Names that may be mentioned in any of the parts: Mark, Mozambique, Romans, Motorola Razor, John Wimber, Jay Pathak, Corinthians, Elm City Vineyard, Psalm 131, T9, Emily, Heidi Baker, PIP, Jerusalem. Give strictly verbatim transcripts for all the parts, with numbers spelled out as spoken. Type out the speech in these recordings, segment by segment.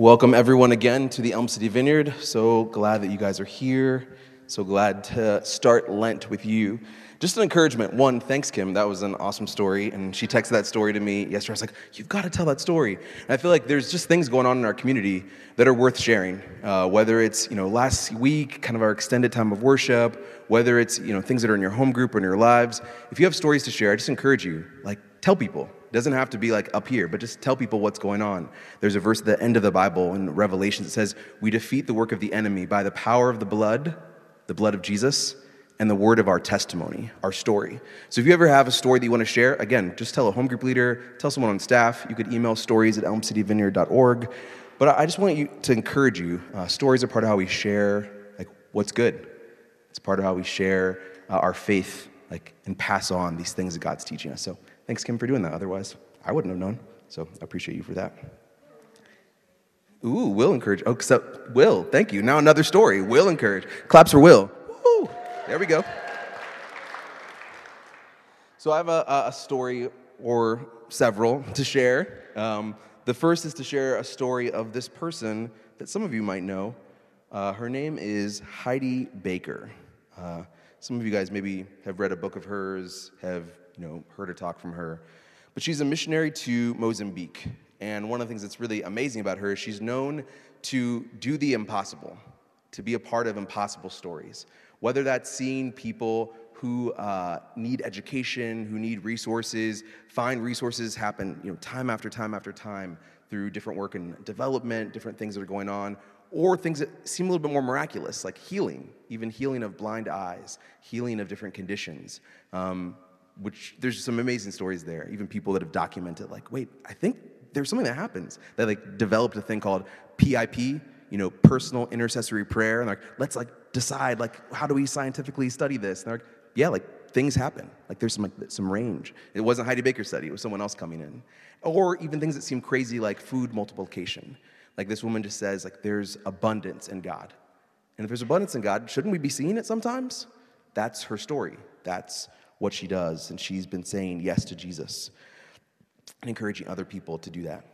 Welcome everyone again to the Elm City Vineyard. So glad that you guys are here. So glad to start Lent with you. Just an encouragement. One, thanks, Kim. That was an awesome story. And she texted that story to me yesterday. I was like, you've got to tell that story. And I feel like there's just things going on in our community that are worth sharing, uh, whether it's, you know, last week, kind of our extended time of worship, whether it's, you know, things that are in your home group or in your lives. If you have stories to share, I just encourage you, like, tell people. It doesn't have to be like up here, but just tell people what's going on. There's a verse at the end of the Bible in Revelation that says, we defeat the work of the enemy by the power of the blood, the blood of Jesus, and the word of our testimony, our story. So if you ever have a story that you want to share, again, just tell a home group leader, tell someone on staff. You could email stories at elm city vineyard dot org. But I just want you to encourage you. Uh, stories are part of how we share, like, what's good. It's part of how we share uh, our faith, like, and pass on these things that God's teaching us. So thanks, Kim, for doing that. Otherwise, I wouldn't have known. So I appreciate you for that. Ooh, Will encourage. Oh, except Will, thank you. Now another story. Will encourage. Claps for Will. Woo! There we go. So I have a, a story or several to share. Um, the first is to share a story of this person that some of you might know. Uh, her name is Heidi Baker. Uh, some of you guys maybe have read a book of hers, have you know heard a talk from her. But she's a missionary to Mozambique. And one of the things that's really amazing about her is she's known to do the impossible, to be a part of impossible stories. Whether that's seeing people who uh, need education, who need resources, find resources happen, you know, time after time after time through different work and development, different things that are going on, or things that seem a little bit more miraculous, like healing, even healing of blind eyes, healing of different conditions, um, which there's some amazing stories there, even people that have documented, like, wait, I think there's something that happens. They like developed a thing called P I P, you know, personal intercessory prayer, and they're like, let's like decide like how do we scientifically study this? And they're like, yeah, like things happen. Like there's some like, some range. It wasn't Heidi Baker's study; it was someone else coming in, or even things that seem crazy like food multiplication. Like this woman just says like there's abundance in God, and if there's abundance in God, shouldn't we be seeing it sometimes? That's her story. That's what she does, and she's been saying yes to Jesus and encouraging other people to do that.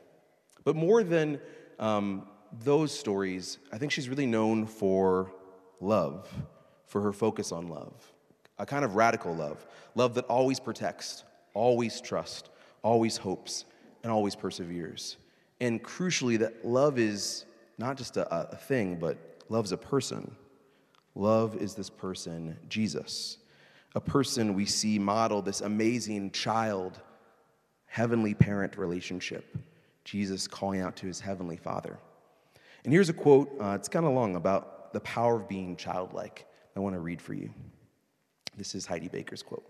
But more than um, those stories, I think she's really known for love, for her focus on love, a kind of radical love, love that always protects, always trusts, always hopes, and always perseveres. And crucially, that love is not just a, a thing, but love's a person. Love is this person, Jesus, a person we see model this amazing child heavenly parent relationship, Jesus calling out to his heavenly Father. And here's a quote, uh, it's kind of long, about the power of being childlike. I want to read for you. This is Heidi Baker's quote.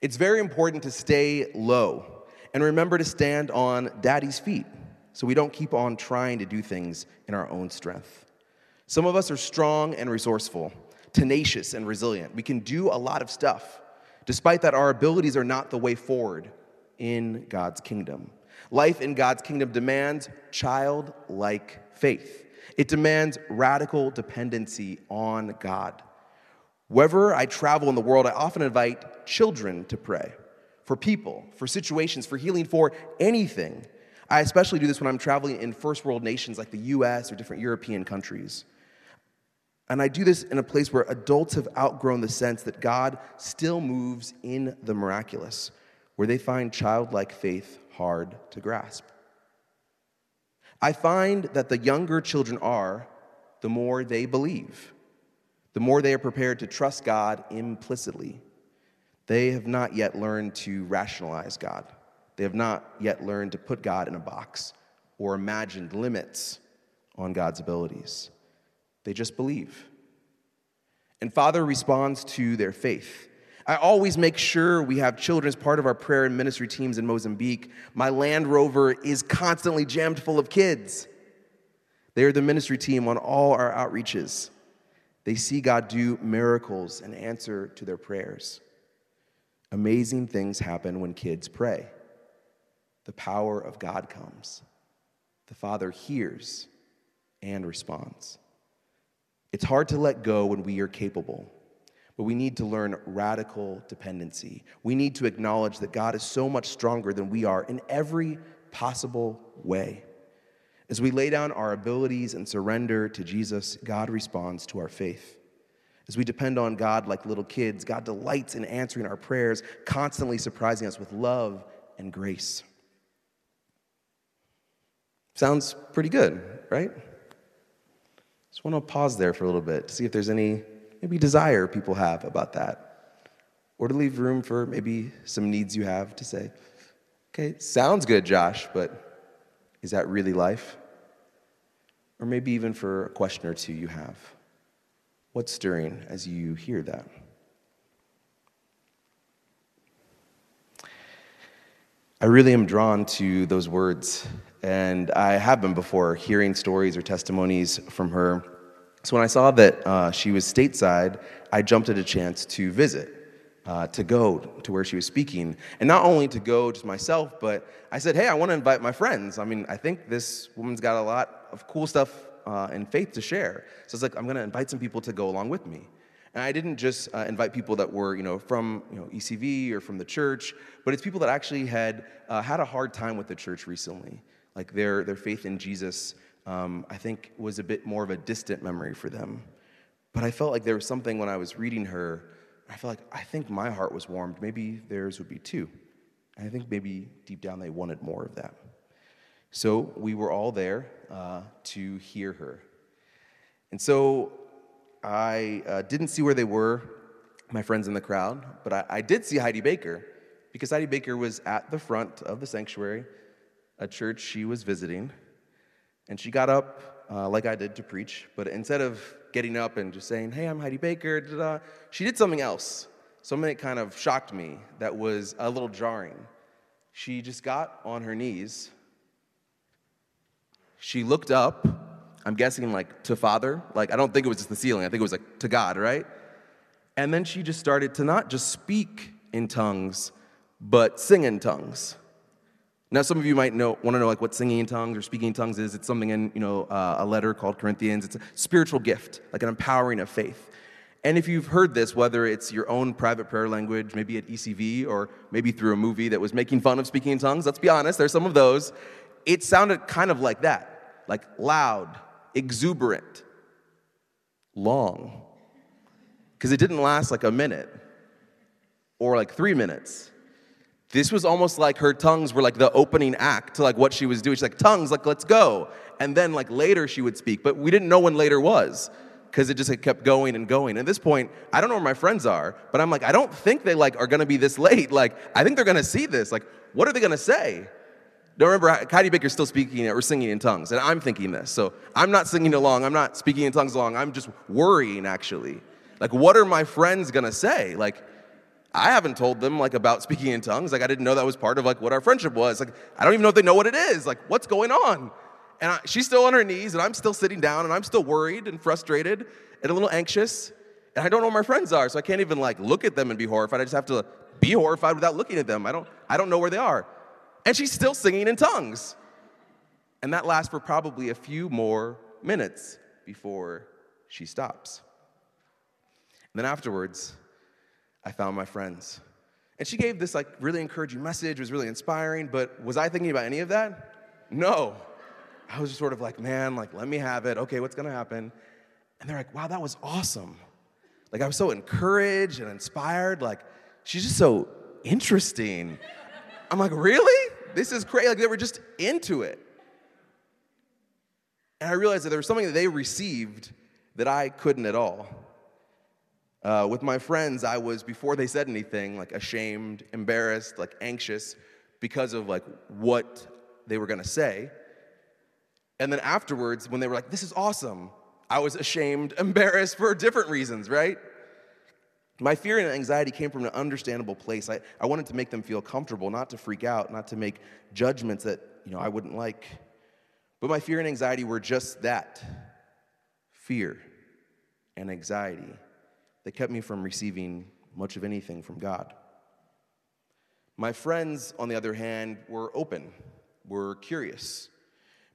It's very important to stay low and remember to stand on Daddy's feet so we don't keep on trying to do things in our own strength. Some of us are strong and resourceful, tenacious and resilient. We can do a lot of stuff. Despite that, our abilities are not the way forward in God's kingdom. Life in God's kingdom demands childlike faith. It demands radical dependency on God. Wherever I travel in the world, I often invite children to pray for people, for situations, for healing, for anything. I especially do this when I'm traveling in first world nations like the U S or different European countries. And I do this in a place where adults have outgrown the sense that God still moves in the miraculous, where they find childlike faith hard to grasp. I find that the younger children are, the more they believe, the more they are prepared to trust God implicitly. They have not yet learned to rationalize God. They have not yet learned to put God in a box or imagined limits on God's abilities. They just believe. And Father responds to their faith. I always make sure we have children as part of our prayer and ministry teams in Mozambique. My Land Rover is constantly jammed full of kids. They are the ministry team on all our outreaches. They see God do miracles and answer to their prayers. Amazing things happen when kids pray. The power of God comes. The Father hears and responds. It's hard to let go when we are capable. But we need to learn radical dependency. We need to acknowledge that God is so much stronger than we are in every possible way. As we lay down our abilities and surrender to Jesus, God responds to our faith. As we depend on God like little kids, God delights in answering our prayers, constantly surprising us with love and grace. Sounds pretty good, right? Just want to pause there for a little bit to see if there's any maybe desire people have about that, or to leave room for maybe some needs you have to say, okay, sounds good, Josh, but is that really life? Or maybe even for a question or two you have. What's stirring as you hear that? I really am drawn to those words, and I have been before, hearing stories or testimonies from her. So when I saw that uh, she was stateside, I jumped at a chance to visit, uh, to go to where she was speaking. And not only to go to myself, but I said, hey, I want to invite my friends. I mean, I think this woman's got a lot of cool stuff uh, and faith to share. So it's like, I'm going to invite some people to go along with me. And I didn't just uh, invite people that were, you know, from you know, E C V or from the church, but it's people that actually had uh, had a hard time with the church recently. Like their their faith in Jesus, um, I think, was a bit more of a distant memory for them. But I felt like there was something when I was reading her. I felt like I think my heart was warmed. Maybe theirs would be too. And I think maybe deep down they wanted more of that. So we were all there uh, to hear her, and so. I uh, didn't see where they were, my friends in the crowd, but I, I did see Heidi Baker, because Heidi Baker was at the front of the sanctuary, a church she was visiting, and she got up, uh, like I did, to preach, but instead of getting up and just saying, hey, I'm Heidi Baker, da-da, she did something else, something that kind of shocked me, that was a little jarring. She just got on her knees, she looked up, I'm guessing like to Father, like I don't think it was just the ceiling, I think it was like to God, right? And then she just started to not just speak in tongues, but sing in tongues. Now some of you might know, want to know like what singing in tongues or speaking in tongues is. It's something in you know uh, a letter called Corinthians. It's a spiritual gift, like an empowering of faith. And if you've heard this, whether it's your own private prayer language, maybe at E C V, or maybe through a movie that was making fun of speaking in tongues, let's be honest, there's some of those. It sounded kind of like that, like loud, exuberant, long, because it didn't last like a minute or like three minutes. This was almost like her tongues were like the opening act to like what she was doing. She's like, tongues, like, let's go. And then like later she would speak, but we didn't know when later was, because it just like, kept going and going. At this point, I don't know where my friends are, but I'm like, I don't think they like are going to be this late. Like, I think they're going to see this. Like, what are they going to say? Don't remember, Heidi Baker's still speaking or singing in tongues, and I'm thinking this. So I'm not singing along. I'm not speaking in tongues along. I'm just worrying, actually. Like, what are my friends going to say? Like, I haven't told them, like, about speaking in tongues. Like, I didn't know that was part of, like, what our friendship was. Like, I don't even know if they know what it is. Like, what's going on? And I, she's still on her knees, and I'm still sitting down, and I'm still worried and frustrated and a little anxious. And I don't know where my friends are, so I can't even, like, look at them and be horrified. I just have to be horrified without looking at them. I don't, I don't know where they are. And she's still singing in tongues. And that lasts for probably a few more minutes before she stops. And then afterwards, I found my friends. And she gave this like really encouraging message, was really inspiring, but was I thinking about any of that? No. I was just sort of like, man, like, let me have it. Okay, what's gonna happen? And they're like, wow, that was awesome. Like, I was so encouraged and inspired. Like, she's just so interesting. I'm like, really? This is crazy. Like, they were just into it. And I realized that there was something that they received that I couldn't at all. Uh, with my friends, I was, before they said anything, like ashamed, embarrassed, like anxious because of like what they were gonna say. And then afterwards, when they were like, this is awesome, I was ashamed, embarrassed for different reasons, right? My fear and anxiety came from an understandable place. I, I wanted to make them feel comfortable, not to freak out, not to make judgments that, you know, I wouldn't like. But my fear and anxiety were just that, fear and anxiety, that kept me from receiving much of anything from God. My friends, on the other hand, were open, were curious.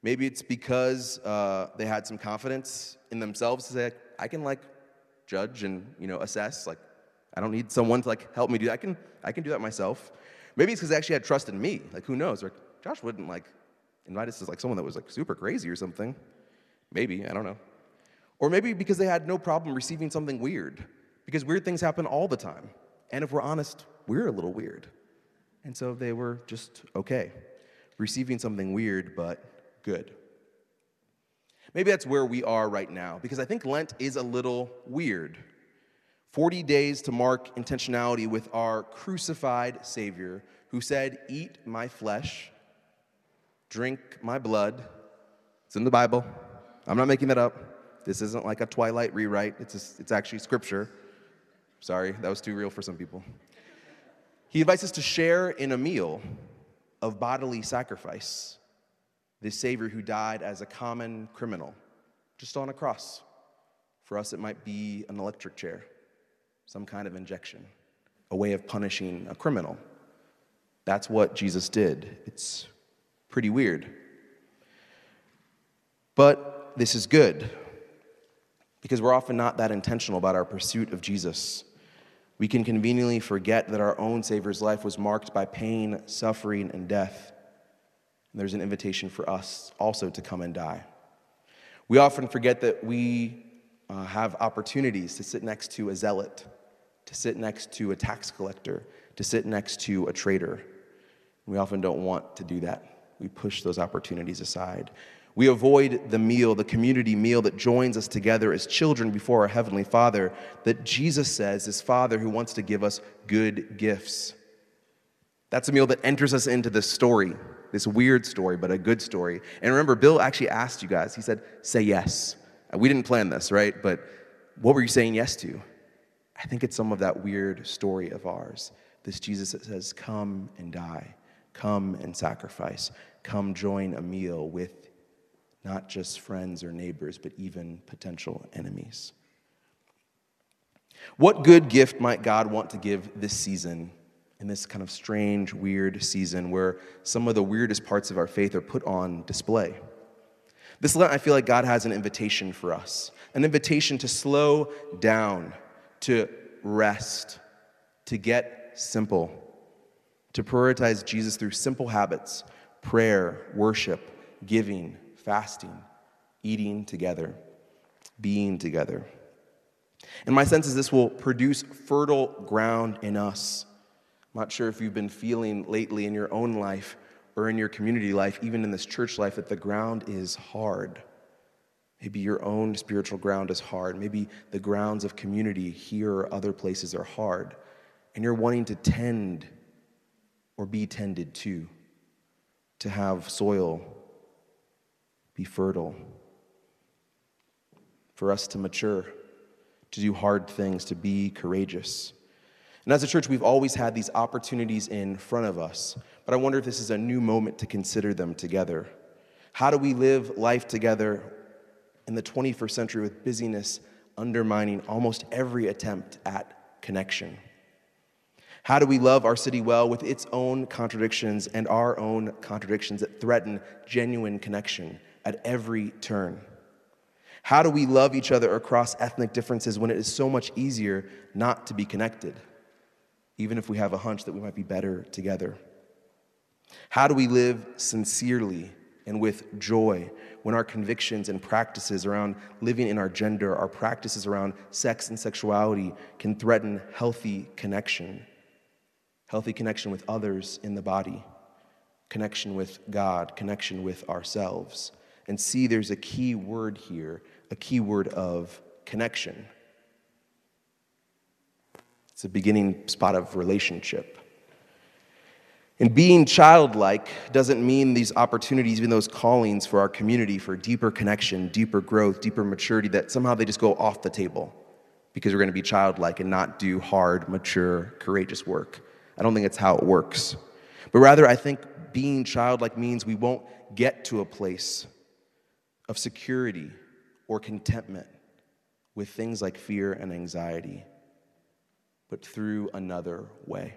Maybe it's because uh, they had some confidence in themselves to say, I can, like, judge and, you know, assess, like, I don't need someone to like help me do that. I can, I can do that myself. Maybe it's because they actually had trust in me. Like, who knows? Like, Josh wouldn't like Invite us as like someone that was like super crazy or something. Maybe, I don't know. Or maybe because they had no problem receiving something weird, because weird things happen all the time. And if we're honest, we're a little weird. And so they were just okay, receiving something weird but good. Maybe that's where we are right now, because I think Lent is a little weird. forty days to mark intentionality with our crucified Savior, who said, "Eat my flesh, drink my blood." It's in the Bible. I'm not making that up. This isn't like a Twilight rewrite. It's a, it's actually scripture. Sorry, that was too real for some people. He invites us to share in a meal of bodily sacrifice, this Savior who died as a common criminal, just on a cross. For us, it might be an electric chair, some kind of injection, a way of punishing a criminal. That's what Jesus did. It's pretty weird. But this is good, because we're often not that intentional about our pursuit of Jesus. We can conveniently forget that our own Savior's life was marked by pain, suffering, and death. And there's an invitation for us also to come and die. We often forget that we uh, have opportunities to sit next to a zealot, to sit next to a tax collector, to sit next to a traitor. We often don't want to do that. We push those opportunities aside. We avoid the meal, the community meal that joins us together as children before our Heavenly Father, that Jesus says is Father who wants to give us good gifts. That's a meal that enters us into this story, this weird story, but a good story. And remember, Bill actually asked you guys, he said, say yes. We didn't plan this, right? But what were you saying yes to? I think it's some of that weird story of ours, this Jesus that says, come and die, come and sacrifice, come join a meal with not just friends or neighbors, but even potential enemies. What good gift might God want to give this season, in this kind of strange, weird season where some of the weirdest parts of our faith are put on display? This Lent, I feel like God has an invitation for us, an invitation to slow down, to rest, to get simple, to prioritize Jesus through simple habits, prayer, worship, giving, fasting, eating together, being together. And my sense is this will produce fertile ground in us. I'm not sure if you've been feeling lately in your own life or in your community life, even in this church life, that the ground is hard. Maybe your own spiritual ground is hard. Maybe the grounds of community here or other places are hard, and you're wanting to tend or be tended to, to have soil be fertile, for us to mature, to do hard things, to be courageous. And as a church, we've always had these opportunities in front of us, but I wonder if this is a new moment to consider them together. How do we live life together in the twenty-first century with busyness undermining almost every attempt at connection? How do we love our city well with its own contradictions and our own contradictions that threaten genuine connection at every turn? How do we love each other across ethnic differences when it is so much easier not to be connected, even if we have a hunch that we might be better together? How do we live sincerely and with joy when our convictions and practices around living in our gender, our practices around sex and sexuality can threaten healthy connection, healthy connection with others in the body, connection with God, connection with ourselves? And see, there's a key word here, a key word of connection. It's a beginning spot of relationship. And being childlike doesn't mean these opportunities, even those callings for our community, for deeper connection, deeper growth, deeper maturity, that somehow they just go off the table because we're going to be childlike and not do hard, mature, courageous work. I don't think that's how it works. But rather, I think being childlike means we won't get to a place of security or contentment with things like fear and anxiety, but through another way.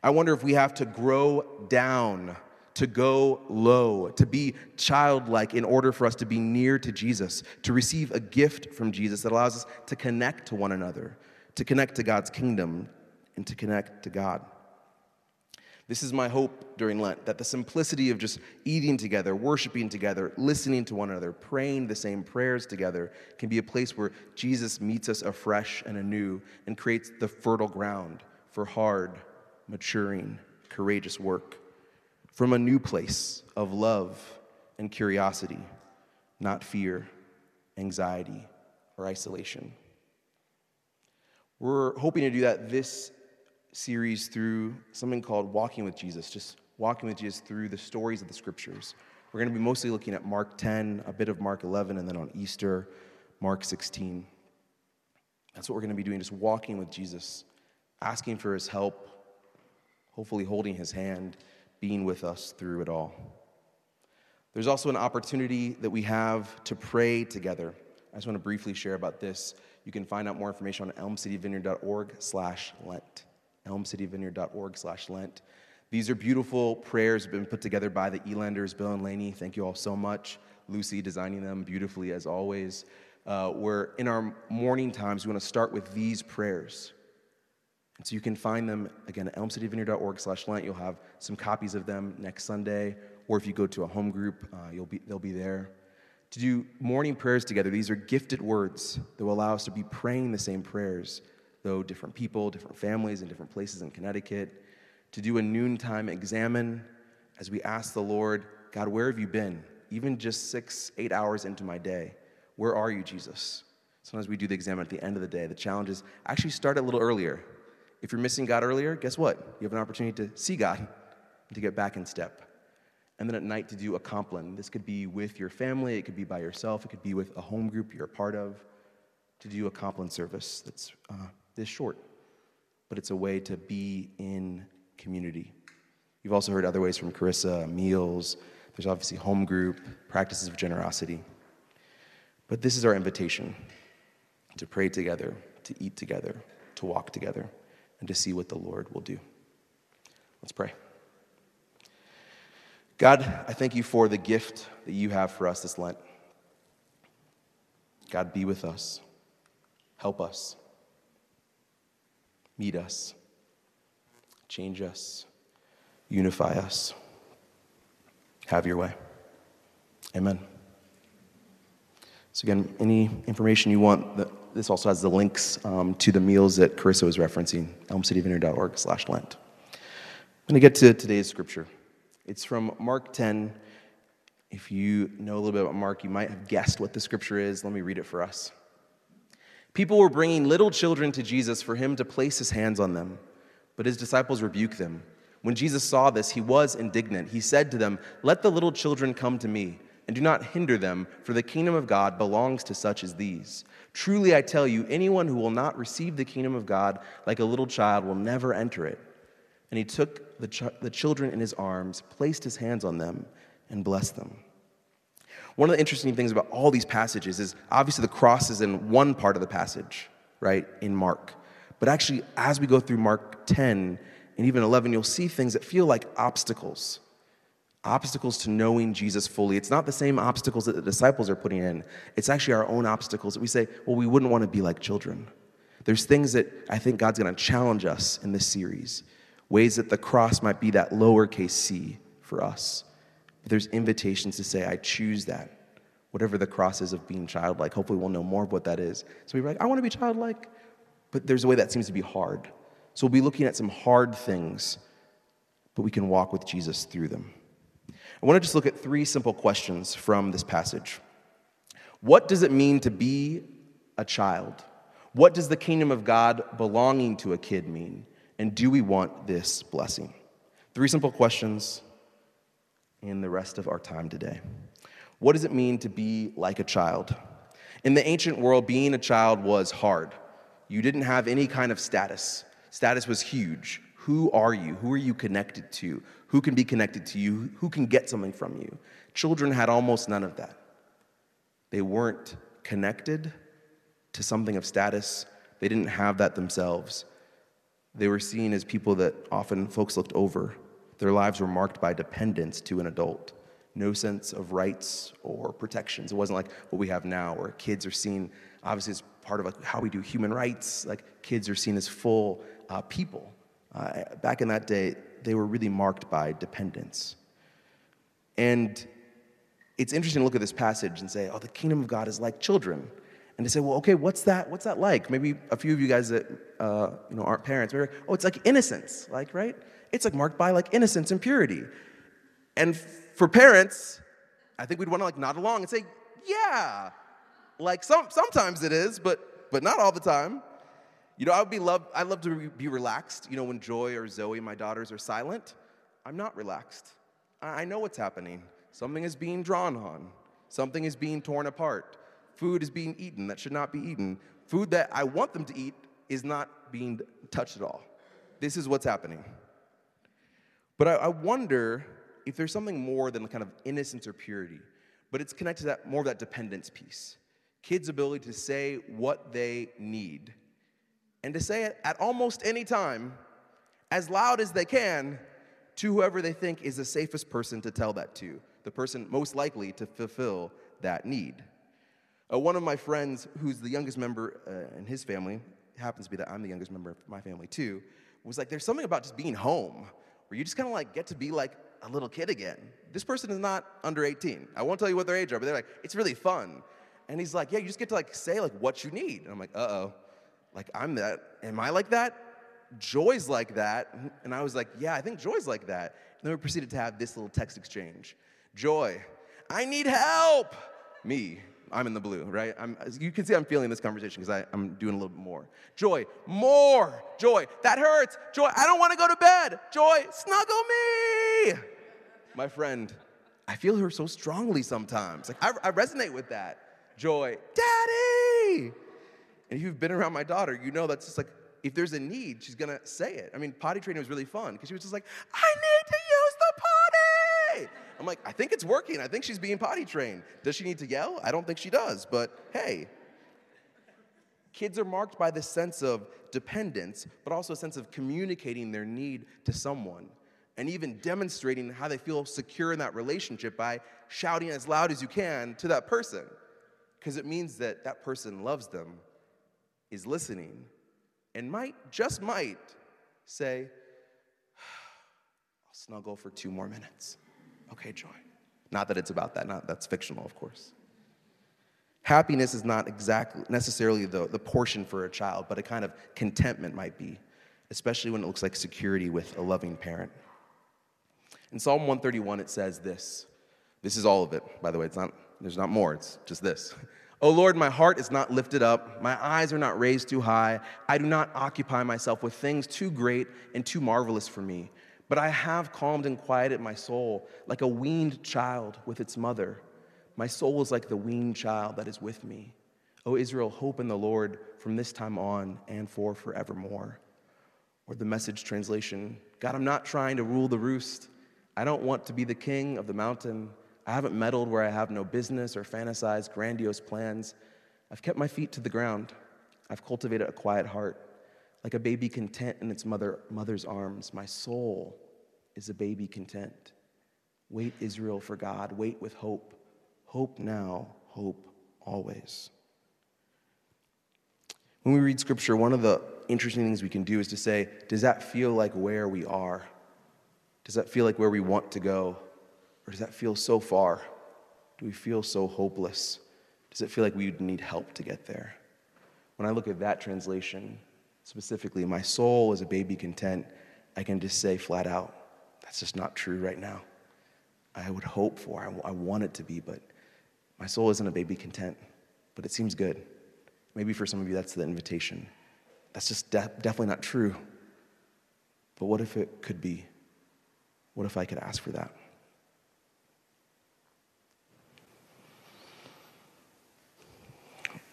I wonder if we have to grow down, to go low, to be childlike in order for us to be near to Jesus, to receive a gift from Jesus that allows us to connect to one another, to connect to God's kingdom, and to connect to God. This is my hope during Lent, that the simplicity of just eating together, worshiping together, listening to one another, praying the same prayers together can be a place where Jesus meets us afresh and anew and creates the fertile ground for hard, maturing, courageous work from a new place of love and curiosity, not fear, anxiety, or isolation. We're hoping to do that this series through something called Walking with Jesus, just walking with Jesus through the stories of the Scriptures. We're going to be mostly looking at Mark ten, a bit of Mark eleven, and then on Easter, Mark sixteen. That's what we're going to be doing, just walking with Jesus, asking for his help, hopefully holding his hand, being with us through it all. There's also an opportunity that we have to pray together. I just want to briefly share about this. You can find out more information on elm city vineyard dot org slash Lent. elm city vineyard dot org slash Lent. These are beautiful prayers that have been put together by the Elenders, Bill and Lainey. Thank you all so much. Lucy designing them beautifully as always. Uh, we're in our morning times, we want to start with these prayers. And so you can find them, again, at elm city vineyard dot org slash Lent. You'll have some copies of them next Sunday. Or if you go to a home group, uh, you'll be, they'll be there. To do morning prayers together, these are gifted words that will allow us to be praying the same prayers, though different people, different families, and different places in Connecticut, to do a noontime examine as we ask the Lord, God, where have you been? Even just six, eight hours into my day, where are you, Jesus? Sometimes we do the examine at the end of the day. The challenge is actually start a little earlier. If you're missing God earlier, guess what? You have an opportunity to see God and to get back in step. And then at night to do a compline. This could be with your family, it could be by yourself, it could be with a home group you're a part of, to do a compline service that's uh, this short, but it's a way to be in community. You've also heard other ways from Carissa, meals, there's obviously home group, practices of generosity. But this is our invitation, to pray together, to eat together, to walk together, and to see what the Lord will do. Let's pray. God, I thank you for the gift that you have for us this Lent. God, be with us, help us, meet us, change us, unify us. Have your way. Amen. So again, any information you want, the, this also has the links um, to the meals that Carissa was referencing, elm city vineyard dot org slash Lent. I'm going to get to today's scripture. It's from Mark ten. If you know a little bit about Mark, you might have guessed what the scripture is. Let me read it for us. People were bringing little children to Jesus for him to place his hands on them, but his disciples rebuked them. When Jesus saw this, he was indignant. He said to them, "Let the little children come to me, and do not hinder them, for the kingdom of God belongs to such as these. Truly I tell you, anyone who will not receive the kingdom of God like a little child will never enter it." And he took the, ch- the children in his arms, placed his hands on them, and blessed them. One of the interesting things about all these passages is obviously the cross is in one part of the passage, right, in Mark. But actually, as we go through Mark ten and even eleven, you'll see things that feel like obstacles. Obstacles to knowing Jesus fully. It's not the same obstacles that the disciples are putting in. It's actually our own obstacles that we say, well, we wouldn't want to be like children. There's things that I think God's going to challenge us in this series, ways that the cross might be that lowercase c for us. There's invitations to say, I choose that, whatever the cross is of being childlike. Hopefully we'll know more of what that is. So we're like, I want to be childlike, but there's a way that seems to be hard. So we'll be looking at some hard things, but we can walk with Jesus through them. I want to just look at three simple questions from this passage. What does it mean to be a child? What does the kingdom of God belonging to a kid mean? And do we want this blessing? Three simple questions in the rest of our time today. What does it mean to be like a child? In the ancient world, being a child was hard. You didn't have any kind of status. Status was huge. Who are you? Who are you connected to? Who can be connected to you? Who can get something from you? Children had almost none of that. They weren't connected to something of status. They didn't have that themselves. They were seen as people that often folks looked over. Their lives were marked by dependence to an adult. No sense of rights or protections. It wasn't like what we have now where kids are seen, obviously as part of like how we do human rights, like kids are seen as full uh, people. Uh, back in that day, they were really marked by dependence. And it's interesting to look at this passage and say, oh, the kingdom of God is like children. And to say, well, okay, what's that? What's that like? Maybe a few of you guys that uh, you know aren't parents, maybe, oh, it's like innocence, like right? It's like marked by like innocence and purity. And f- for parents, I think we'd want to like nod along and say, yeah, like some sometimes it is, but but not all the time. You know, I would be love. I love to re- be relaxed. You know, when Joy or Zoe, my daughters, are silent, I'm not relaxed. I, I know what's happening. Something is being drawn on. Something is being torn apart. Food is being eaten that should not be eaten. Food that I want them to eat is not being touched at all. This is what's happening. But I, I wonder if there's something more than kind of innocence or purity, but it's connected to that more of that dependence piece. Kids' ability to say what they need and to say it at almost any time, as loud as they can, to whoever they think is the safest person to tell that to, the person most likely to fulfill that need. Uh, one of my friends, who's the youngest member uh, in his family, happens to be that I'm the youngest member of my family too, was like, there's something about just being home, where you just kind of like get to be like a little kid again. This person is not under eighteen. I won't tell you what their age are, but they're like, it's really fun. And he's like, yeah, you just get to like say like what you need. And I'm like, uh-oh, like I'm that, am I like that? Joy's like that. And I was like, yeah, I think Joy's like that. And then we proceeded to have this little text exchange. Joy, I need help. Me. I'm in the blue, right? I'm, you can see I'm feeling this conversation because I'm doing a little bit more. Joy, more. Joy, that hurts. Joy, I don't want to go to bed. Joy, snuggle me. My friend, I feel her so strongly sometimes. Like I, I resonate with that. Joy, daddy. And if you've been around my daughter, you know that's just like, if there's a need, she's going to say it. I mean, potty training was really fun because she was just like, I need to use the potty. I'm like, I think it's working. I think she's being potty trained. Does she need to yell? I don't think she does, but hey. Kids are marked by this sense of dependence, but also a sense of communicating their need to someone and even demonstrating how they feel secure in that relationship by shouting as loud as you can to that person, because it means that that person loves them, is listening, and might, just might, say, I'll snuggle for two more minutes. Okay, Joy. Not that it's about that. Not that's fictional, of course. Happiness is not exactly necessarily the, the portion for a child, but a kind of contentment might be, especially when it looks like security with a loving parent. In Psalm one thirty-one, it says this. This is all of it, by the way. It's not. There's not more. It's just this. O Lord, my heart is not lifted up. My eyes are not raised too high. I do not occupy myself with things too great and too marvelous for me. But I have calmed and quieted my soul like a weaned child with its mother. My soul is like the weaned child that is with me. O Israel, hope in the Lord from this time on and for forevermore. Or the Message translation, God, I'm not trying to rule the roost. I don't want to be the king of the mountain. I haven't meddled where I have no business or fantasized grandiose plans. I've kept my feet to the ground. I've cultivated a quiet heart. Like a baby content in its mother, mother's arms, my soul is a baby content. Wait, Israel, for God. Wait with hope. Hope now, hope always. When we read Scripture, one of the interesting things we can do is to say, does that feel like where we are? Does that feel like where we want to go? Or does that feel so far? Do we feel so hopeless? Does it feel like we would need help to get there? When I look at that translation, specifically, my soul is a baby content, I can just say flat out, that's just not true right now. I would hope for, I, w- I want it to be, but my soul isn't a baby content, but it seems good. Maybe for some of you, that's the invitation. That's just de- definitely not true. But what if it could be? What if I could ask for that?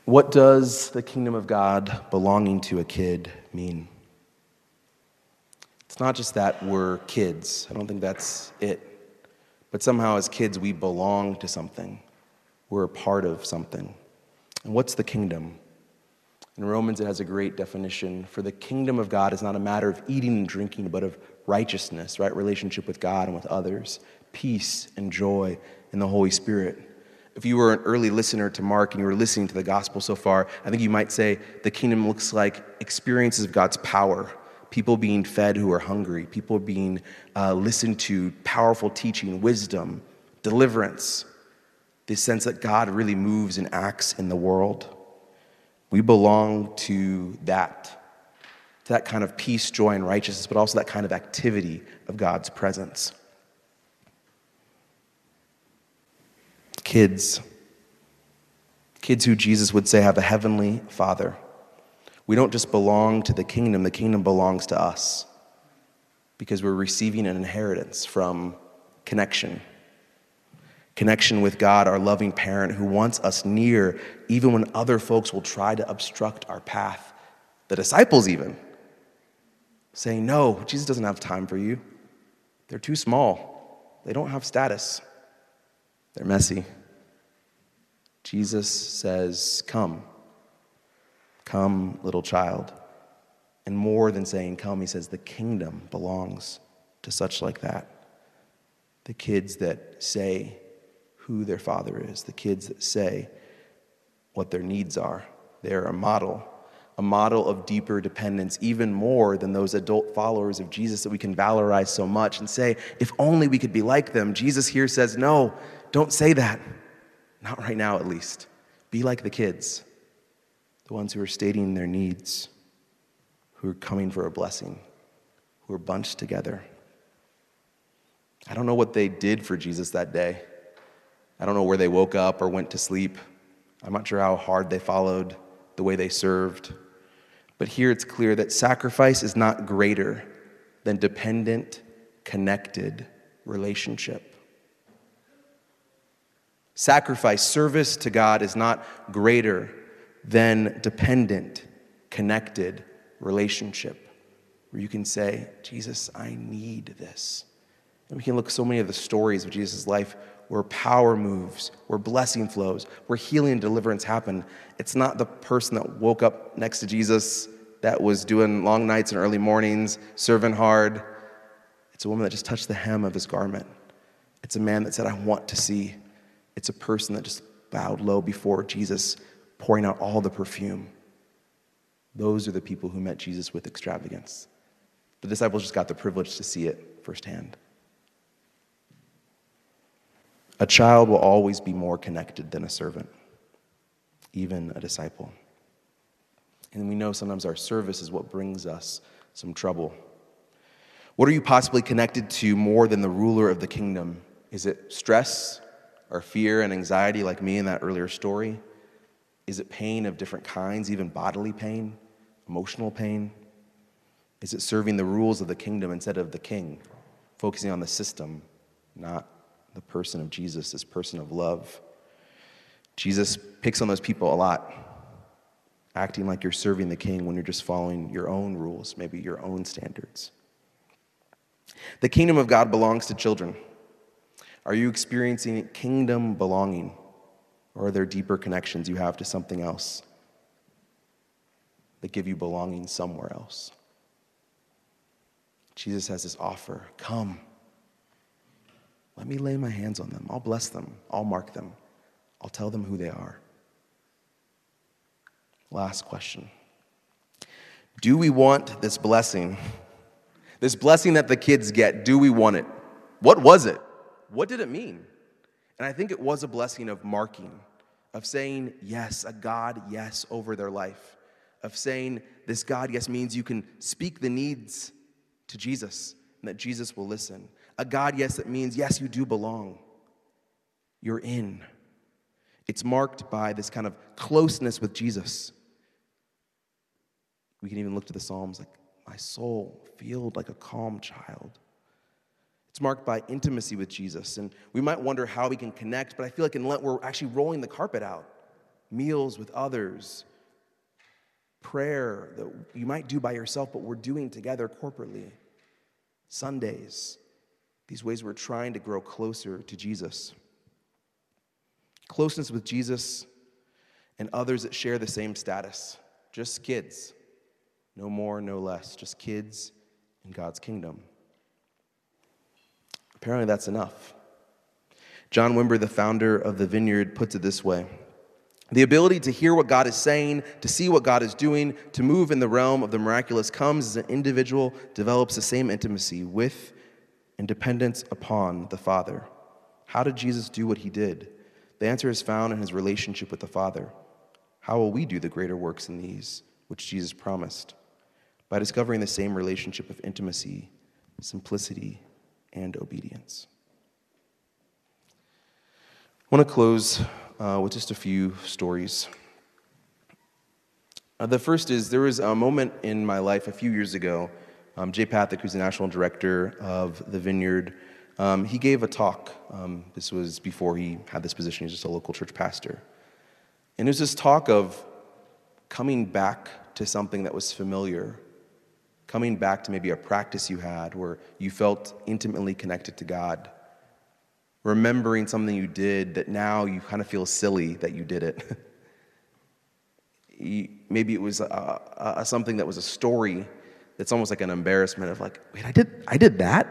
What does the kingdom of God belonging to a kid mean? It's not just that we're kids. I don't think that's it. But somehow as kids, we belong to something. We're a part of something. And what's the kingdom? In Romans, it has a great definition. For the kingdom of God is not a matter of eating and drinking, but of righteousness, right? Relationship with God and with others, peace and joy in the Holy Spirit. If you were an early listener to Mark and you were listening to the gospel so far, I think you might say the kingdom looks like experiences of God's power, people being fed who are hungry, people being uh, listened to, powerful teaching, wisdom, deliverance, this sense that God really moves and acts in the world. We belong to that, to that kind of peace, joy, and righteousness, but also that kind of activity of God's presence. Kids, kids who Jesus would say have a heavenly Father. We don't just belong to the kingdom, the kingdom belongs to us because we're receiving an inheritance from connection. Connection with God, our loving parent who wants us near even when other folks will try to obstruct our path. The disciples even saying, no, Jesus doesn't have time for you. They're too small. They don't have status. They're messy. Jesus says, come. Come, little child. And more than saying come, he says the kingdom belongs to such like that. The kids that say who their father is, the kids that say what their needs are. They're a model, a model of deeper dependence, even more than those adult followers of Jesus that we can valorize so much and say, if only we could be like them. Jesus here says, no, don't say that. Not right now, at least. Be like the kids. The ones who are stating their needs, who are coming for a blessing, who are bunched together. I don't know what they did for Jesus that day. I don't know where they woke up or went to sleep. I'm not sure how hard they followed, the way they served. But here it's clear that sacrifice is not greater than dependent, connected relationship. Sacrifice, service to God is not greater than dependent, connected relationship where you can say, Jesus, I need this. And we can look at so many of the stories of Jesus' life where power moves, where blessing flows, where healing and deliverance happen. It's not the person that woke up next to Jesus that was doing long nights and early mornings, serving hard. It's a woman that just touched the hem of his garment. It's a man that said, I want to see. It's a person that just bowed low before Jesus, pouring out all the perfume. Those are the people who met Jesus with extravagance. The disciples just got the privilege to see it firsthand. A child will always be more connected than a servant, even a disciple. And we know sometimes our service is what brings us some trouble. What are you possibly connected to more than the ruler of the kingdom? Is it stress or fear and anxiety like me in that earlier story? Is it pain of different kinds, even bodily pain, emotional pain? Is it serving the rules of the kingdom instead of the king, focusing on the system, not the person of Jesus, this person of love? Jesus picks on those people a lot, acting like you're serving the king when you're just following your own rules, maybe your own standards. The kingdom of God belongs to children. Are you experiencing kingdom belonging? Or are there deeper connections you have to something else that give you belonging somewhere else? Jesus has this offer, come. Let me lay my hands on them. I'll bless them. I'll mark them. I'll tell them who they are. Last question. Do we want this blessing? This blessing that the kids get, do we want it? What was it? What did it mean? And I think it was a blessing of marking, of saying yes, a God yes over their life, of saying this God yes means you can speak the needs to Jesus and that Jesus will listen. A God yes that means yes, you do belong. You're in. It's marked by this kind of closeness with Jesus. We can even look to the Psalms like, my soul filled like a calm child. It's marked by intimacy with Jesus. And we might wonder how we can connect, but I feel like in Lent we're actually rolling the carpet out. Meals with others, prayer that you might do by yourself, but we're doing together corporately. Sundays, these ways we're trying to grow closer to Jesus. Closeness with Jesus and others that share the same status. Just kids. No more, no less. Just kids in God's kingdom. Apparently that's enough. John Wimber, the founder of the Vineyard, puts it this way. The ability to hear what God is saying, to see what God is doing, to move in the realm of the miraculous comes as an individual develops the same intimacy with and dependence upon the Father. How did Jesus do what he did? The answer is found in his relationship with the Father. How will we do the greater works than these, which Jesus promised? By discovering the same relationship of intimacy, simplicity, and obedience. I want to close uh, with just a few stories. Uh, the first is, there was a moment in my life a few years ago. Um, Jay Pathak, who's the national director of the Vineyard, um, he gave a talk. Um, this was before he had this position. He was just a local church pastor. And it was this talk of coming back to something that was familiar, coming back to maybe a practice you had where you felt intimately connected to God, remembering something you did that now you kind of feel silly that you did it. Maybe it was a, a, something that was a story that's almost like an embarrassment of like, wait, I did, I did that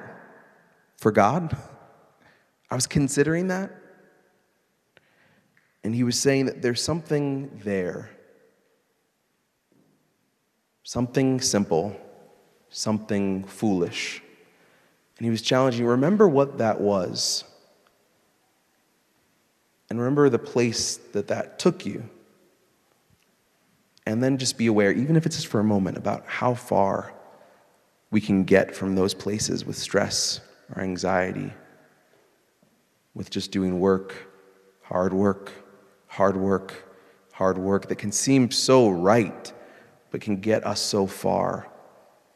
for God? I was considering that? And he was saying that there's something there, something simple, something foolish. And he was challenging, remember what that was. And remember the place that that took you. And then just be aware, even if it's just for a moment, about how far we can get from those places with stress or anxiety, with just doing work, hard work, hard work, hard work that can seem so right, but can get us so far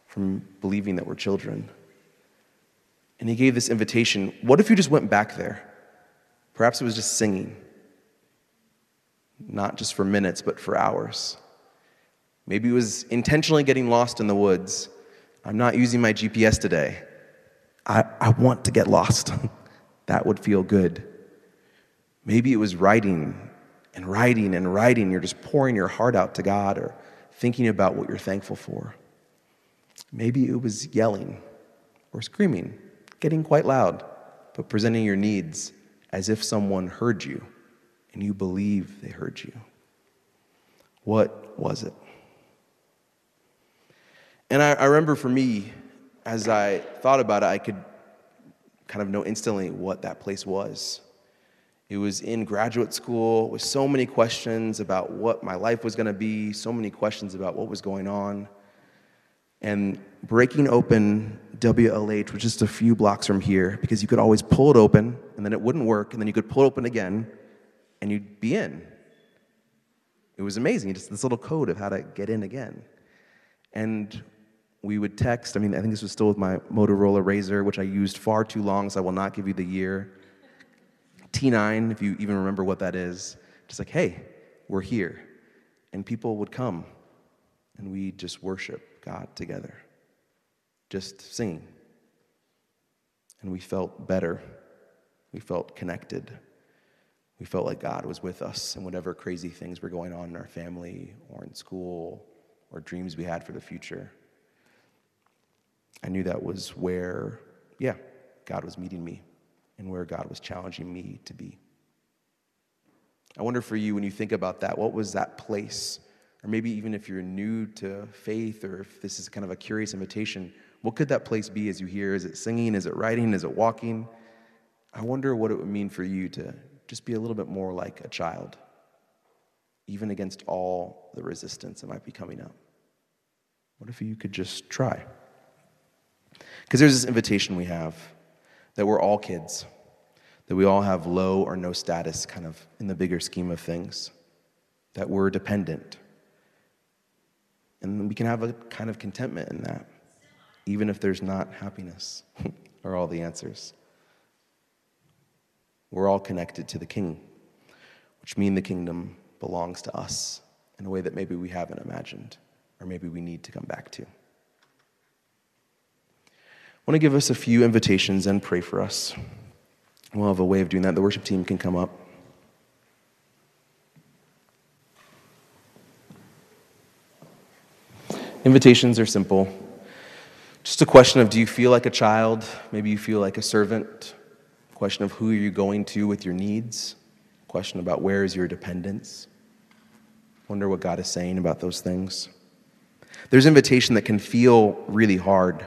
from believing that we're children. And he gave this invitation, what if you just went back there? Perhaps it was just singing, not just for minutes, but for hours. Maybe it was intentionally getting lost in the woods. I'm not using my G P S today. I, I want to get lost. That would feel good. Maybe it was writing and writing and writing. You're just pouring your heart out to God or thinking about what you're thankful for. Maybe it was yelling or screaming, getting quite loud, but presenting your needs as if someone heard you, and you believe they heard you. What was it? And I, I remember for me, as I thought about it, I could kind of know instantly what that place was. It was in graduate school with so many questions about what my life was going to be, so many questions about what was going on. And breaking open W L H, which is just a few blocks from here, because you could always pull it open, and then it wouldn't work, and then you could pull it open again, and you'd be in. It was amazing, just this little code of how to get in again. And we would text, I mean, I think this was still with my Motorola Razor, which I used far too long, so I will not give you the year. T nine, if you even remember what that is. Just like, hey, we're here. And people would come, and we just worship God together. Just singing. And we felt better. We felt connected. We felt like God was with us in whatever crazy things were going on in our family or in school or dreams we had for the future. I knew that was where, yeah, God was meeting me and where God was challenging me to be. I wonder for you, when you think about that, what was that place? Or maybe even if you're new to faith or if this is kind of a curious invitation, what could that place be as you hear? Is it singing? Is it writing? Is it walking? I wonder what it would mean for you to just be a little bit more like a child, even against all the resistance that might be coming up. What if you could just try? Because there's this invitation we have that we're all kids, that we all have low or no status kind of in the bigger scheme of things, that we're dependent. And we can have a kind of contentment in that, even if there's not happiness or all the answers. We're all connected to the King, which means the kingdom belongs to us in a way that maybe we haven't imagined, or maybe we need to come back to. I want to give us a few invitations and pray for us. We'll have a way of doing that. The worship team can come up. Invitations are simple. Just a question of, do you feel like a child? Maybe you feel like a servant. Question of, who are you going to with your needs? Question about, where is your dependence? Wonder what God is saying about those things. There's invitation that can feel really hard,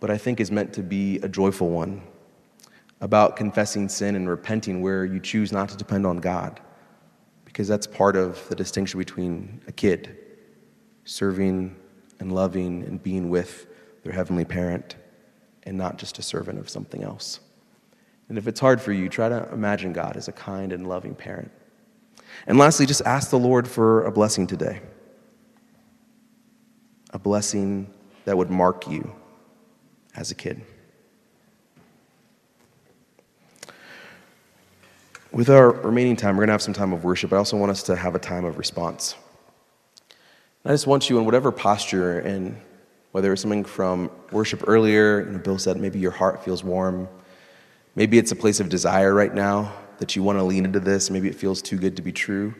but I think is meant to be a joyful one, about confessing sin and repenting where you choose not to depend on God, because that's part of the distinction between a kid serving and loving and being with their heavenly parent and not just a servant of something else. And if it's hard for you, try to imagine God as a kind and loving parent. And lastly, just ask the Lord for a blessing today. A blessing that would mark you as a kid. With our remaining time, we're going to have some time of worship. I also want us to have a time of response. And I just want you, in whatever posture, and whether it's something from worship earlier, you know, Bill said maybe your heart feels warm. Maybe it's a place of desire right now that you want to lean into this. Maybe it feels too good to be true.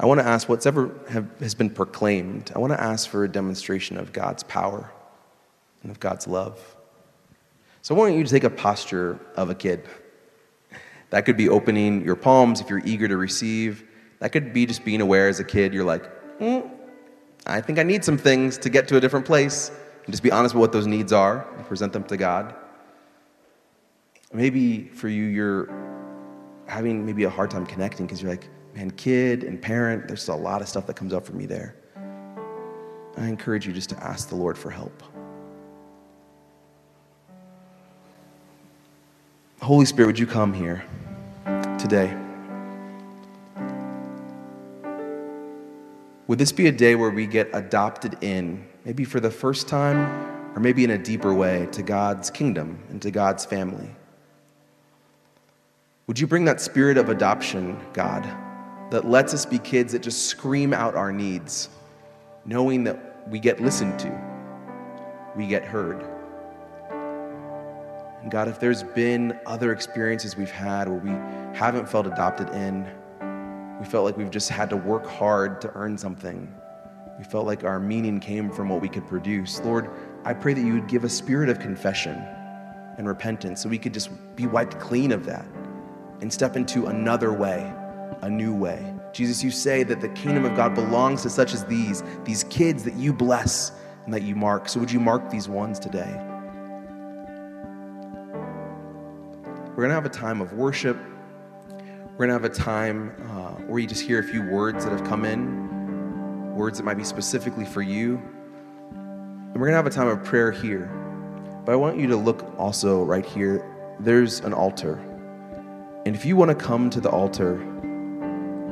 I want to ask what's ever have, has been proclaimed. I want to ask for a demonstration of God's power and of God's love. So I want you to take a posture of a kid. That could be opening your palms if you're eager to receive. That could be just being aware as a kid. You're like, mm, I think I need some things to get to a different place. And just be honest with what those needs are and present them to God. Maybe for you, you're having maybe a hard time connecting because you're like, man, kid and parent, there's a lot of stuff that comes up for me there. I encourage you just to ask the Lord for help. Holy Spirit, would you come here today? Would this be a day where we get adopted in, maybe for the first time, or maybe in a deeper way, to God's kingdom and to God's family? Would you bring that spirit of adoption, God, that lets us be kids that just scream out our needs, knowing that we get listened to, we get heard? And God, if there's been other experiences we've had where we haven't felt adopted in, we felt like we've just had to work hard to earn something, we felt like our meaning came from what we could produce, Lord, I pray that you would give a spirit of confession and repentance so we could just be wiped clean of that and step into another way, a new way. Jesus, you say that the kingdom of God belongs to such as these, these kids that you bless and that you mark. So would you mark these ones today? We're going to have a time of worship. We're going to have a time uh, where you just hear a few words that have come in, words that might be specifically for you. And we're going to have a time of prayer here. But I want you to look also right here. There's an altar. And if you want to come to the altar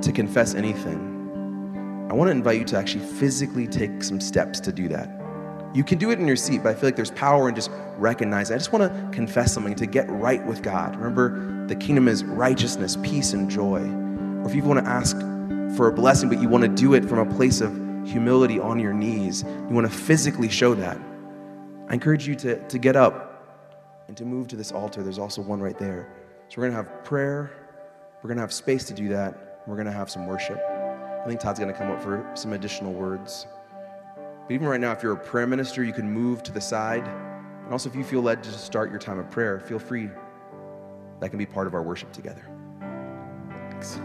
to confess anything, I want to invite you to actually physically take some steps to do that. You can do it in your seat, but I feel like there's power in just recognizing. I just want to confess something to get right with God. Remember, the kingdom is righteousness, peace, and joy. Or if you want to ask for a blessing, but you want to do it from a place of humility on your knees, you want to physically show that, I encourage you to, to get up and to move to this altar. There's also one right there. So we're going to have prayer. We're going to have space to do that. We're going to have some worship. I think Todd's going to come up for some additional words. But even right now, if you're a prayer minister, you can move to the side. And also, if you feel led to just start your time of prayer, feel free. That can be part of our worship together. Thanks.